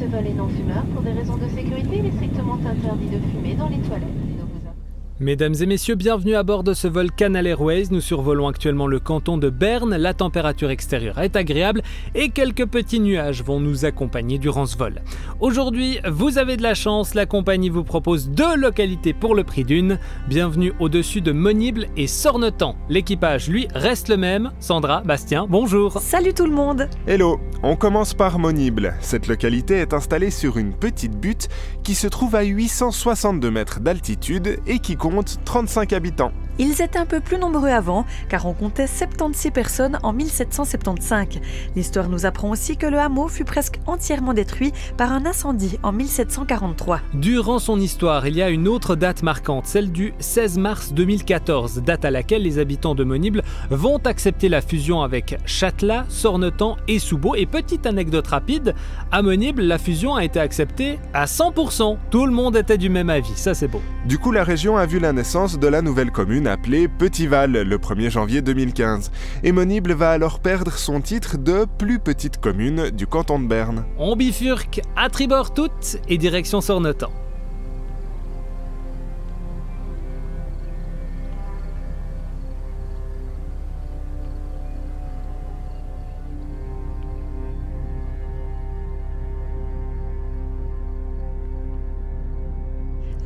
ce vol est non fumeur. Pour des raisons de sécurité, il est strictement interdit de fumer dans les toilettes. Mesdames et messieurs, bienvenue à bord de ce vol Canal Airways. Nous survolons actuellement le canton de Berne. La température extérieure est agréable et quelques petits nuages vont nous accompagner durant ce vol. Aujourd'hui, vous avez de la chance, la compagnie vous propose deux localités pour le prix d'une. Bienvenue au-dessus de Monible et Sornetan. L'équipage, lui, reste le même. Sandra, Bastien, bonjour. Salut tout le monde. Hello, on commence par Monible. Cette localité est installée sur une petite butte qui se trouve à 862 mètres d'altitude et qui compte 35 habitants. Ils étaient un peu plus nombreux avant, car on comptait 76 personnes en 1775. L'histoire nous apprend aussi que le hameau fut presque entièrement détruit par un incendie en 1743. Durant son histoire, il y a une autre date marquante, celle du 16 mars 2014, date à laquelle les habitants de Monible vont accepter la fusion avec Châtelat, Sornetan et Souboz. Et petite anecdote rapide, à Monible, la fusion a été acceptée à 100%. Tout le monde était du même avis, ça c'est beau. Du coup, la région a vu la naissance de la nouvelle commune appelée Petitval le 1er janvier 2015. Et Monible va alors perdre son titre de plus petite commune du canton de Berne. On bifurque à tribord toute et direction Sornetan.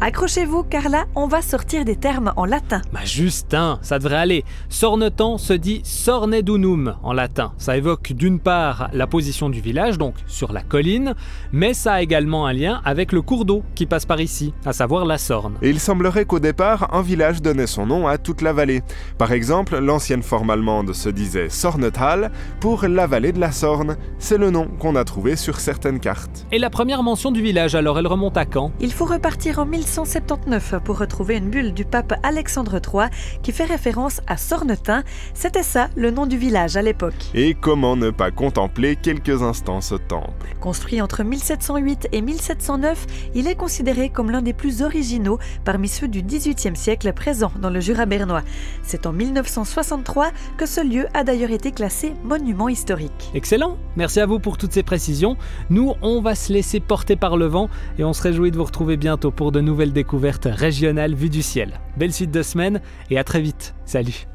Accrochez-vous car là, on va sortir des termes en latin. Bah Justin, ça devrait aller. Sornetan se dit Sornedunum en latin. Ça évoque d'une part la position du village, donc sur la colline, mais ça a également un lien avec le cours d'eau qui passe par ici, à savoir la Sorne. Et il semblerait qu'au départ, un village donnait son nom à toute la vallée. Par exemple, l'ancienne forme allemande se disait Sornetal pour la vallée de la Sorne. C'est le nom qu'on a trouvé sur certaines cartes. Et la première mention du village, alors elle remonte à quand? Il faut repartir en 1179 pour retrouver une bulle du pape Alexandre III qui fait référence à Sornetin. C'était ça le nom du village à l'époque. Et comment ne pas contempler quelques instants ce temple? Construit entre 1708 et 1709, il est considéré comme l'un des plus originaux parmi ceux du XVIIIe siècle présents dans le Jura bernois. C'est en 1963 que ce lieu a d'ailleurs été classé monument historique. Excellent, merci à vous pour toutes ces précisions. Nous, on va se laisser porter par le vent et on se réjouit de vous retrouver bientôt pour de nouvelles découvertes régionales vues du ciel. Belle suite de semaine et à très vite. Salut!